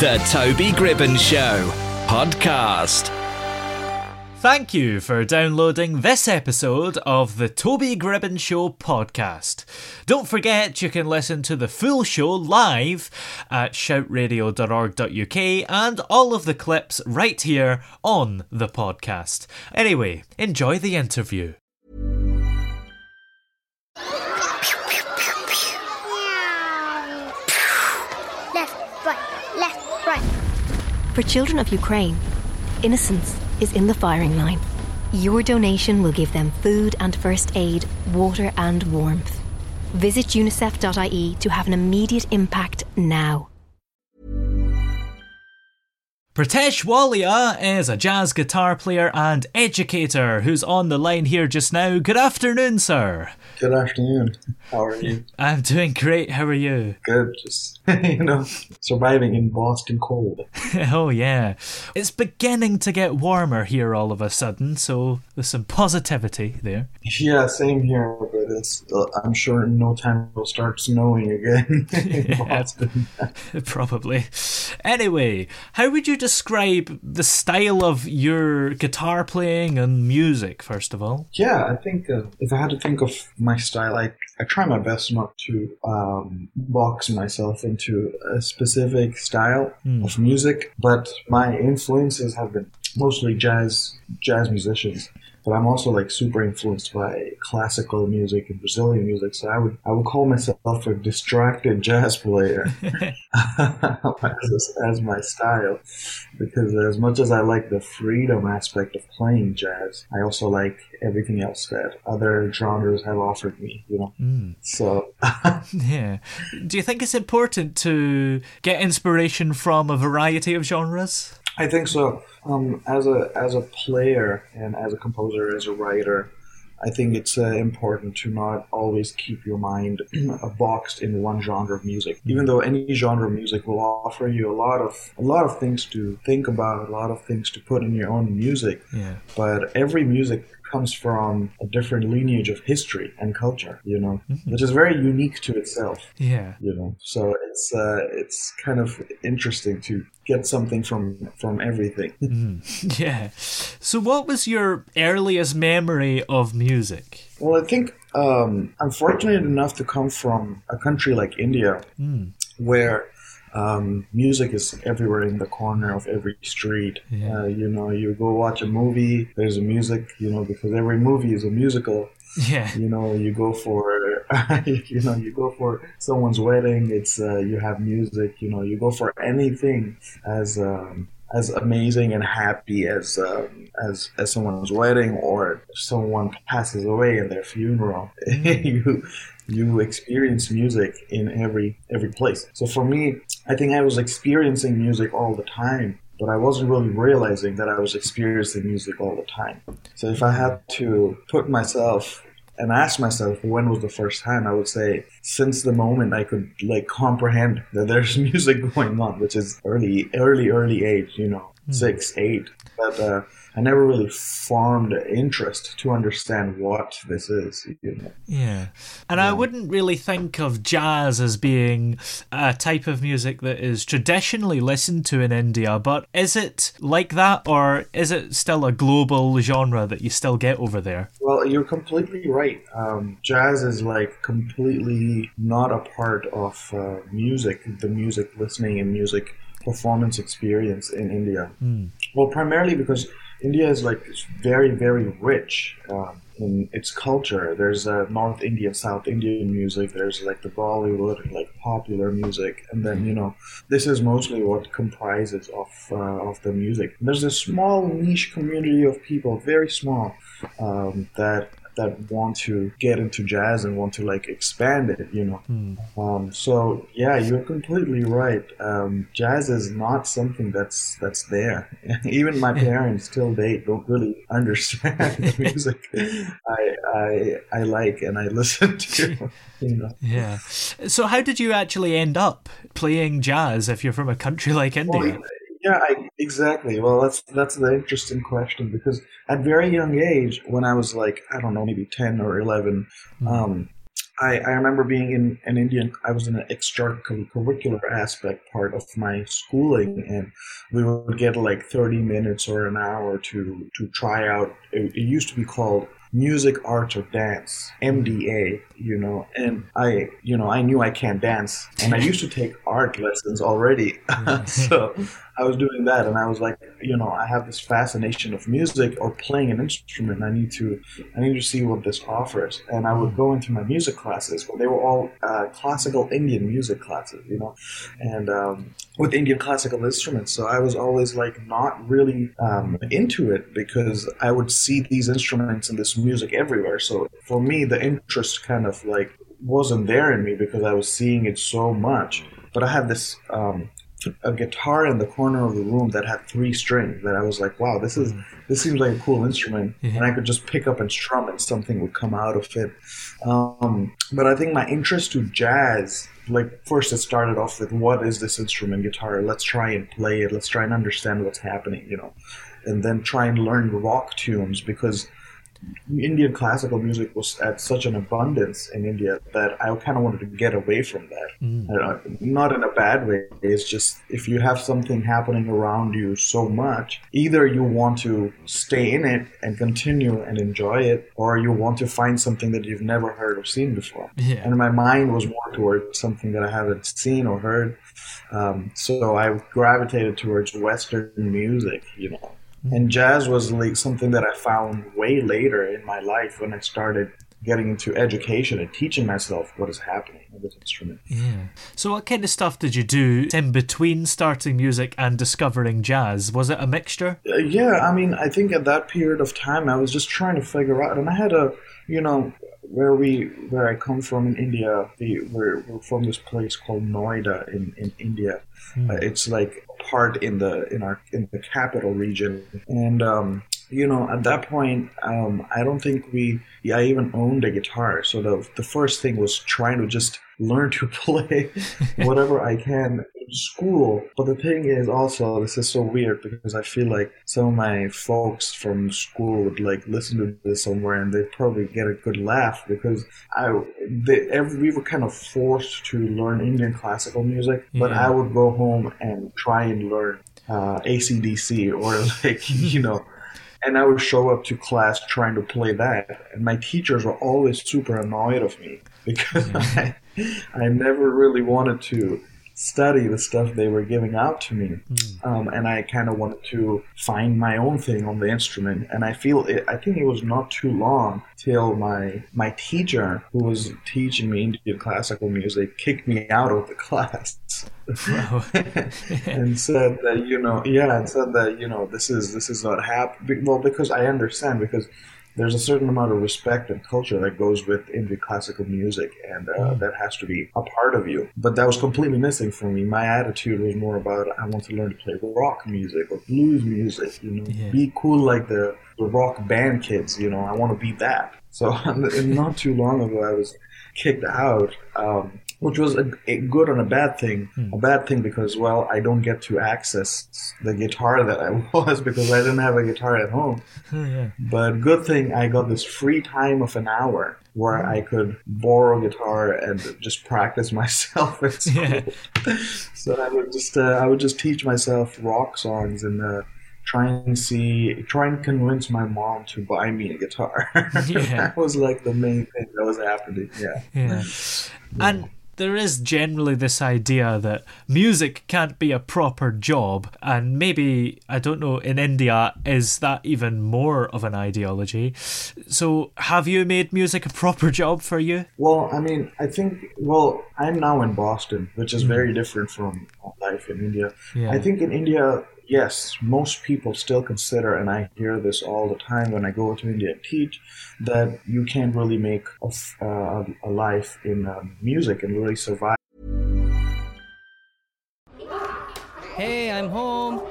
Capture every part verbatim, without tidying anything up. The Toby Gribben Show Podcast. Thank you for downloading this episode of the Toby Gribben Show podcast. Don't forget you can listen to the full show live at shout radio dot org dot U K and all of the clips right here on the podcast. Anyway, enjoy the interview. Left, right, left, right. For children of Ukraine, innocence is in the firing line. Your donation will give them food and first aid, water and warmth. Visit unicef dot I E to have an immediate impact now. Pritesh Walia is a jazz guitar player and educator who's on the line here just now. Good afternoon, sir. Good afternoon. How are you? I'm doing great. How are you? Good. Just, you know, surviving in Boston cold. Oh, yeah. It's beginning to get warmer here all of a sudden, so there's some positivity there. Yeah, same here, but it's, uh, I'm sure in no time it'll start snowing again in Boston. Probably. Anyway, how would you describe the style of your guitar playing and music, first of all? Yeah, I think uh, if I had to think of my style, I, I try my best not to um, box myself into a specific style mm. of music, but my influences have been mostly jazz, jazz musicians. But I'm also like super influenced by classical music and Brazilian music, so I would I would call myself a distracted jazz player as, as my style, because as much as I like the freedom aspect of playing jazz, I also like everything else that other genres have offered me, you know. Mm. So yeah, do you think it's important to get inspiration from a variety of genres? I think so. Um, as a as a player and as a composer, as a writer, I think it's uh, important to not always keep your mind boxed in one genre of music. Even though any genre of music will offer you a lot of a lot of things to think about, a lot of things to put in your own music. Yeah. But every music comes from a different lineage of history and culture, you know, mm-hmm. which is very unique to itself. Yeah, you know, so it's uh, it's kind of interesting to get something from from everything. Mm. Yeah. So, what was your earliest memory of music? Well, I think um, I'm fortunate enough to come from a country like India, mm. where Um, music is everywhere in the corner of every street. Yeah. Uh, you know, you go watch a movie, there's music, you know, because every movie is a musical. Yeah. You know, you go for, you know, you go for someone's wedding, it's, uh, you have music, you know, you go for anything as, um, as amazing and happy as um, as as someone's wedding or someone passes away in their funeral. Mm. you you experience music in every every place. So for me, I think I was experiencing music all the time, but I wasn't really realizing that I was experiencing music all the time. So if I had to put myself and ask myself when was the first time, I would say since the moment I could like comprehend that there's music going on, which is early, early, early age, you know, mm. six, eight. But uh, I never really formed an interest to understand what this is. You know? Yeah. And yeah. I wouldn't really think of jazz as being a type of music that is traditionally listened to in India, but is it like that, or is it still a global genre that you still get over there? Well, you're completely right. Um, jazz is like completely not a part of uh, music, the music listening and music performance experience in India. Mm. Well, primarily because India is like very, very rich um, in its culture. There's uh, North Indian, South Indian music. There's like the Bollywood, like popular music, and then you know this is mostly what comprises of uh, of the music. There's a small niche community of people, very small, um, that. that want to get into jazz and want to like expand it, you know. Mm. Um, so yeah, you're completely right. Um, jazz is not something that's that's there. Even my parents till date don't really understand the music I, I I like and I listen to. You know? Yeah. So how did you actually end up playing jazz if you're from a country like India? Well, Yeah, I, exactly. Well, that's that's the interesting question, because at very young age, when I was like, I don't know, maybe ten or eleven, mm-hmm. um, I, I remember being in an Indian, I was in an extracurricular aspect part of my schooling, and we would get like thirty minutes or an hour to, to try out. It, it used to be called Music, Arts, or Dance, M D A, you know, and I, you know, I knew I can't dance, and I used to take art lessons already, so I was doing that, and I was like, you know, I have this fascination of music or playing an instrument. I need to, I need to see what this offers, and I would go into my music classes. Well, they were all uh, classical Indian music classes, you know, and um, with Indian classical instruments. So I was always like not really um, into it, because I would see these instruments and this music everywhere. So for me, the interest kind of like wasn't there in me, because I was seeing it so much. But I had this. Um, a guitar in the corner of the room that had three strings that I was like, wow, this is this seems like a cool instrument, yeah. And I could just pick up and strum and something would come out of it. Um, but I think my interest to jazz, like first it started off with, what is this instrument, guitar? Let's try and play it. Let's try and understand what's happening, you know, and then try and learn rock tunes, because Indian classical music was at such an abundance in India that I kind of wanted to get away from that. Mm. Uh, not in a bad way. It's just, if you have something happening around you so much, either you want to stay in it and continue and enjoy it, or you want to find something that you've never heard or seen before. Yeah. And my mind was more towards something that I haven't seen or heard. Um, so I gravitated towards Western music, you know. And jazz was like something that I found way later in my life, when I started getting into education and teaching myself what is happening with this instrument. Yeah. So what kind of stuff did you do in between starting music and discovering jazz? Was it a mixture? Uh, yeah, I mean, I think at that period of time, I was just trying to figure out, and I had a, you know, where we, where I come from in India, we, we're, we're from this place called Noida in, in India. Mm. Uh, it's like part in the in our in the capital region, and um you know at that point um I don't think we yeah, I even owned a guitar, so the the first thing was trying to just learn to play whatever I can in school. But the thing is, also, this is so weird, because I feel like some of my folks from school would like listen to this somewhere and they'd probably get a good laugh, because I they, every, we were kind of forced to learn Indian classical music, but yeah. I would go home and try and learn uh, A C D C or like, you know. And I would show up to class trying to play that. And my teachers were always super annoyed of me, because I, I never really wanted to study the stuff they were giving out to me. Mm. Um, and I kind of wanted to find my own thing on the instrument. And I feel, it, I think it was not too long till my my teacher, who was teaching me Indian classical music, kicked me out of the class. Wow. And said that, you know, yeah, and said that, you know, this is, this is not happening. Well, because I understand, because there's a certain amount of respect and culture that goes with Indian classical music, and uh, mm. that has to be a part of you. But that was completely missing for me. My attitude was more about, I want to learn to play rock music or blues music, you know, yeah. Be cool like the, the rock band kids, you know, I want to be that. So not too long ago, I was kicked out. Um, which was a, a good and a bad thing. Mm. A bad thing because, well, I don't get to access the guitar that I was because I didn't have a guitar at home. Yeah. But good thing I got this free time of an hour where mm. I could borrow a guitar and just practice myself at school. Yeah. So I would just uh, I would just teach myself rock songs and uh, try and see, try and convince my mom to buy me a guitar. Yeah. That was like the main thing that was happening. Yeah. Yeah. And there is generally this idea that music can't be a proper job, and maybe, I don't know, in India, is that even more of an ideology? So have you made music a proper job for you? Well, I mean, I think, well, I'm now in Boston, which is very different from life in India. Yeah. I think in India, yes, most people still consider, and I hear this all the time when I go to India and teach, that you can't really make a, uh, a life in um, music and really survive. Hey, I'm home.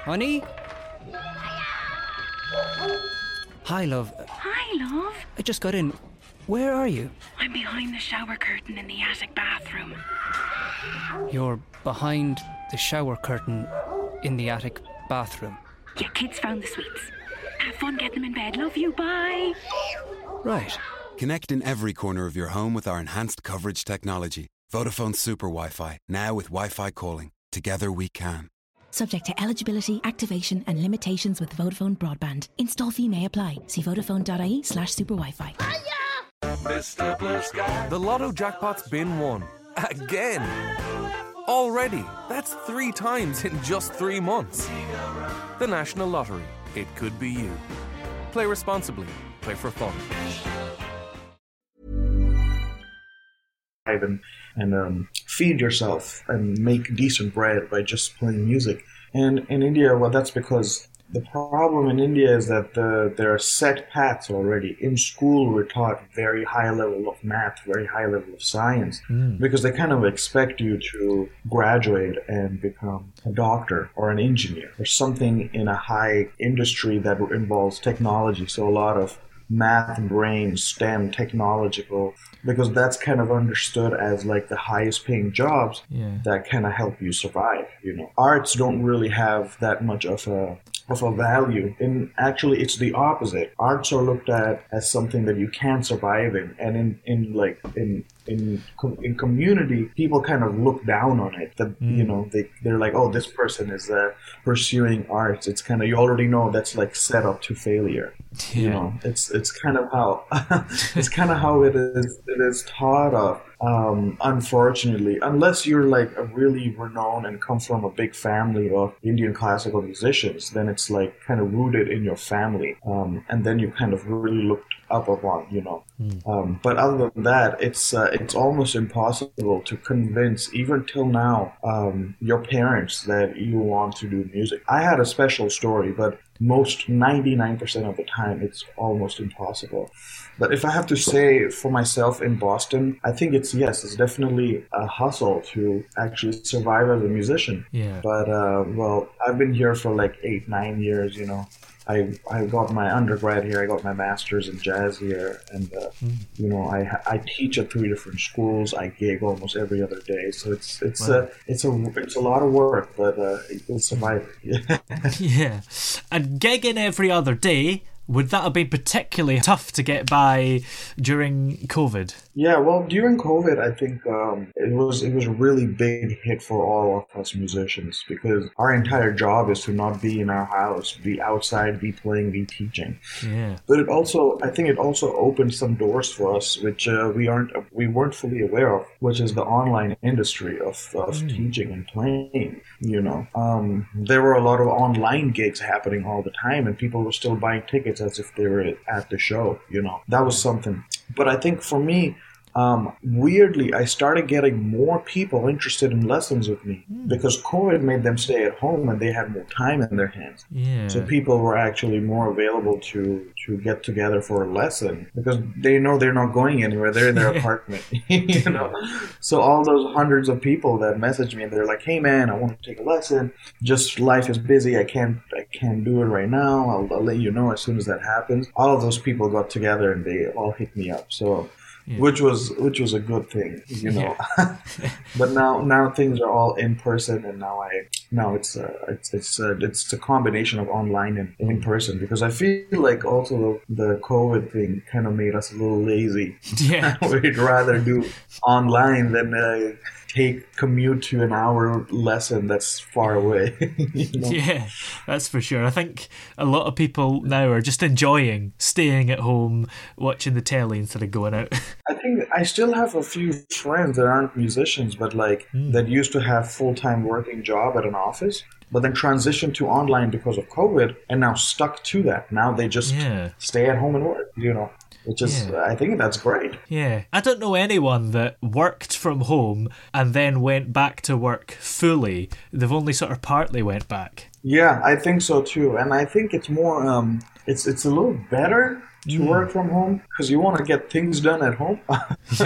Honey? Hi, love. Hi, love. I just got in. Where are you? I'm behind the shower curtain in the attic bathroom. You're behind the shower curtain in the attic bathroom. Yeah, kids found the sweets. Have fun getting them in bed. Love you, bye. Right. Connect in every corner of your home with our enhanced coverage technology. Vodafone Super Wi-Fi, now with Wi-Fi calling. Together we can. Subject to eligibility, activation and limitations with Vodafone Broadband. Install fee may apply. See vodafone.ie slash super Wi-Fi. Mister Blue Sky. The lotto jackpot's been won. Again. Already. That's three times in just three months. The National Lottery. It could be you. Play responsibly. Play for fun. And, and um, feed yourself and make decent bread by just playing music. And in India, well, that's because the problem in India is that the, there are set paths already. In school, we're taught very high level of math, very high level of science, mm. because they kind of expect you to graduate and become a doctor or an engineer or something in a high industry that involves technology. So a lot of math, brain, STEM, technological, because that's kind of understood as like the highest paying jobs yeah. that kind of help you survive. You know, arts don't really have that much of a of a value. And actually, it's the opposite. Arts are looked at as something that you can survive in. And in, in like, in in in community, people kind of look down on it. That mm. You know, they, they're like, oh, this person is uh, pursuing arts. It's kind of, you already know that's like set up to failure. Yeah. You know, it's it's kind of how, it's kind of how it is, it is thought of. Um, unfortunately, unless you're like a really renowned and come from a big family of Indian classical musicians, then it's like kind of rooted in your family, um, and then you kind of really looked up upon, you know. Mm. Um, but other than that, it's uh, it's almost impossible to convince, even till now, um, your parents that you want to do music. I had a special story, but most ninety-nine percent of the time, it's almost impossible. But if I have to say for myself in Boston, I think it's, yes, it's definitely a hustle to actually survive as a musician. Yeah. But, uh, well, I've been here for like eight, nine years, you know. I I got my undergrad here, I got my master's in jazz here, and, uh, mm. you know, I I teach at three different schools, I gig almost every other day, so it's it's wow. a, it's a it's a lot of work, but uh, you'll survive it. Yeah, and gigging every other day, would that have been particularly tough to get by during COVID? Yeah, well, during COVID, I think um, it was it was a really big hit for all of us musicians because our entire job is to not be in our house, be outside, be playing, be teaching. Yeah. But it also, I think, it also opened some doors for us, which uh, we aren't we weren't fully aware of, which is the online industry of of mm. teaching and playing. You know, um, there were a lot of online gigs happening all the time, and people were still buying tickets as if they were at the show, you know. That was something. But I think for me, um, weirdly, I started getting more people interested in lessons with me mm. because COVID made them stay at home and they had more time in their hands. Yeah. So people were actually more available to, to get together for a lesson because they know they're not going anywhere. They're in their apartment, you know. So all those hundreds of people that messaged me, they're like, hey, man, I want to take a lesson. Just life is busy. I can't I can't do it right now. I'll, I'll let you know as soon as that happens. All of those people got together and they all hit me up. So yeah. which was which was a good thing, you know. Yeah. But now now things are all in person, and now I now it's a, it's it's a, it's a combination of online and in person, because I feel like also the COVID thing kind of made us a little lazy. Yeah, we'd rather do online than uh, take commute to an hour lesson that's far away. You know? Yeah, that's for sure. I think a lot of people now are just enjoying staying at home, watching the telly instead of going out. I think I still have a few friends that aren't musicians, but like mm. that used to have full-time working job at an office, but then transitioned to online because of COVID and now stuck to that. Now they just yeah. stay at home and work, you know. Which is, yeah. I think that's great. Yeah. I don't know anyone that worked from home and then went back to work fully. They've only sort of partly went back. Yeah, I think so too. And I think it's more, um, it's it's a little better to mm. work from home, because you want to get things done at home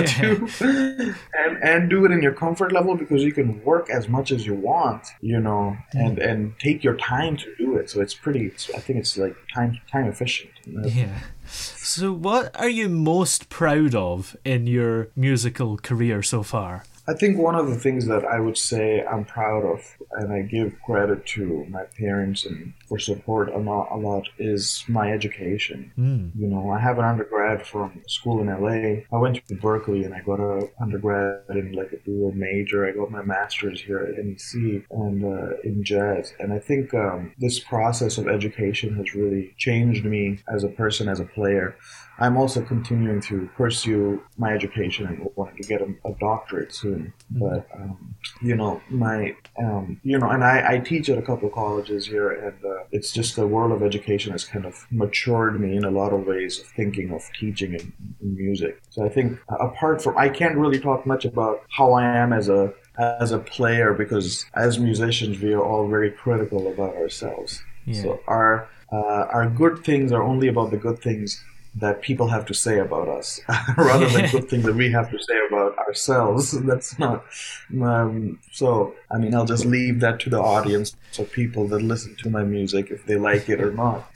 too, and and do it in your comfort level, because you can work as much as you want, you know, mm. and, and take your time to do it. So it's pretty, it's, I think it's like time time efficient. You know? Yeah. So what are you most proud of in your musical career so far? I think one of the things that I would say I'm proud of, and I give credit to my parents and for support a lot, a lot is my education. Mm. You know, I have an undergrad from school in L A. I went to Berkeley and I got an undergrad in like a dual major. I got my master's here at N E C and uh, in jazz. And I think um, this process of education has really changed me as a person, as a player. I'm also continuing to pursue my education and wanting to get a, a doctorate soon. But, um, you know, my, um, you know, and I, I teach at a couple of colleges here, and uh, it's just the world of education has kind of matured me in a lot of ways of thinking of teaching and, and music. So I think apart from, I can't really talk much about how I am as a, as a player, because as musicians, we are all very critical about ourselves. Yeah. So our, uh, our good things are only about the good things that people have to say about us, rather than good things that we have to say about ourselves. That's not... Um, so, I mean, I'll just leave that to the audience, so people that listen to my music, if they like it or not.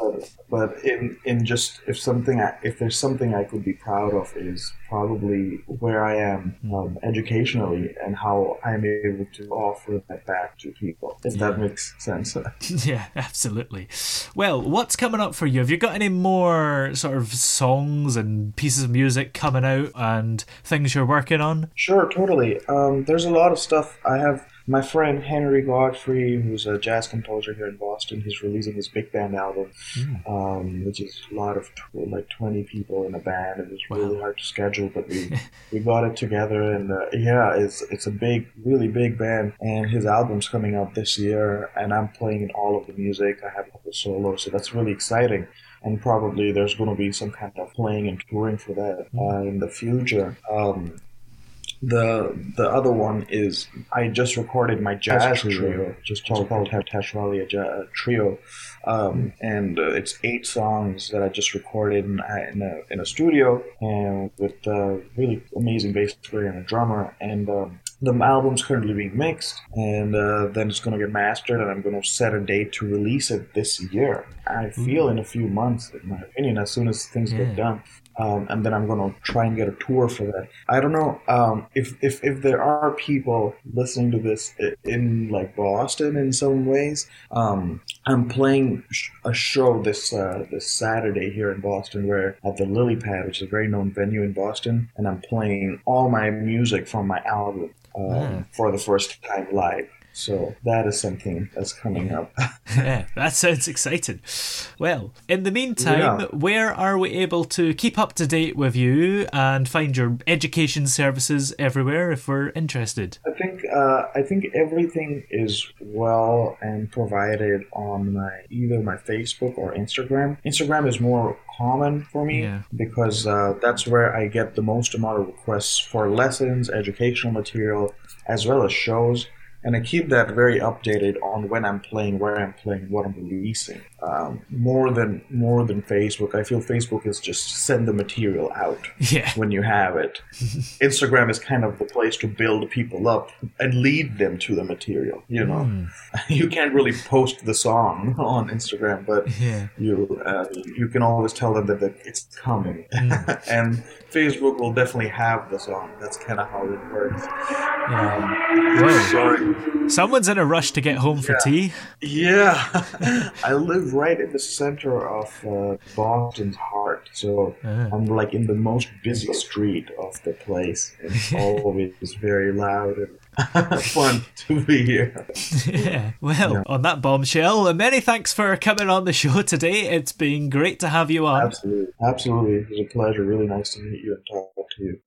But, but in, in just, if something, I, if there's something I could be proud of, is probably where I am um, educationally and how I'm able to offer that back to people, if yeah. that makes sense. Yeah, absolutely. Well, what's coming up for you? Have you got any more sort of songs and pieces of music coming out and things you're working on? Sure, totally. Um, there's a lot of stuff. I have my friend Henry Godfrey, who's a jazz composer here in Boston. He's releasing his big band album, mm. um, which is a lot of like twenty people in a band. It was wow. really hard to schedule, but we we got it together, and uh, yeah, it's it's a big, really big band. And his album's coming out this year, and I'm playing in all of the music. I have a couple solos, so that's really exciting. And probably there's going to be some kind of playing and touring for that uh, in the future. Um, The the other one is I just recorded my jazz trio, trio just called, called Tashwalia jazz trio, um, and uh, it's eight songs that I just recorded in, in a in a studio, and with a really amazing bass player and a drummer. And um, the album's currently being mixed, and uh, then it's going to get mastered, and I'm going to set a date to release it this year. I feel mm. in a few months, in my opinion, as soon as things yeah. get done. Um, and then I'm going to try and get a tour for that. I don't know um, if, if if there are people listening to this in like Boston in some ways. Um, I'm playing a show this uh, this Saturday here in Boston, where at the Lilypad, which is a very known venue in Boston, and I'm playing all my music from my album um, yeah. for the first time live. So that is something that's coming up. Yeah, that sounds exciting. Well, in the meantime, yeah. where are we able to keep up to date with you and find your education services everywhere if we're interested? I think uh, I think everything is well and provided on my either my Facebook or Instagram. Instagram is more common for me yeah. because uh, that's where I get the most amount of requests for lessons, educational material, as well as shows. And I keep that very updated on when I'm playing, where I'm playing, what I'm releasing. Um, more than more than Facebook, I feel Facebook is just send the material out yeah. when you have it. Instagram is kind of the place to build people up and lead them to the material. You know, mm. you can't really post the song on Instagram, but yeah. you uh, you can always tell them that, that it's coming. Mm. And Facebook will definitely have the song. That's kind of how it works. Yeah. Um, sorry. Someone's in a rush to get home for yeah. tea. Yeah. I live right in the center of uh, Boston's heart. So uh-huh. I'm like in the most busy street of the place. It's always very loud and fun to be here. Yeah. Well, yeah. on that bombshell, many thanks for coming on the show today. It's been great to have you on. Absolutely. Absolutely. It was a pleasure. Really nice to meet you and talk to you.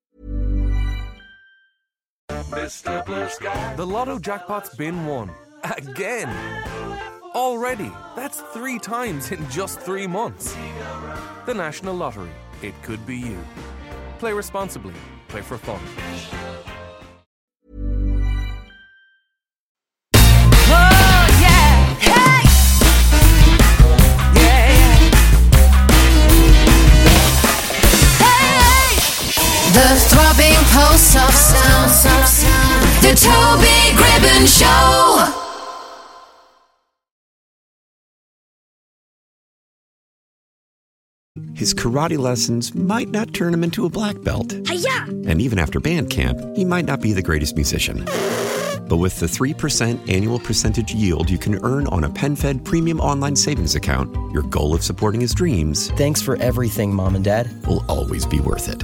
Mister Blue Sky. The lotto jackpot's been won. Again. Already. That's three times in just three months. The National Lottery. It could be you. Play responsibly. Play for fun. The throbbing pulse of sound, the Toby Gribben Show. His karate lessons might not turn him into a black belt. Hi-ya! And even after band camp, he might not be the greatest musician. But with the three percent annual percentage yield you can earn on a PenFed premium online savings account, your goal of supporting his dreams... Thanks for everything, Mom and Dad. ...will always be worth it.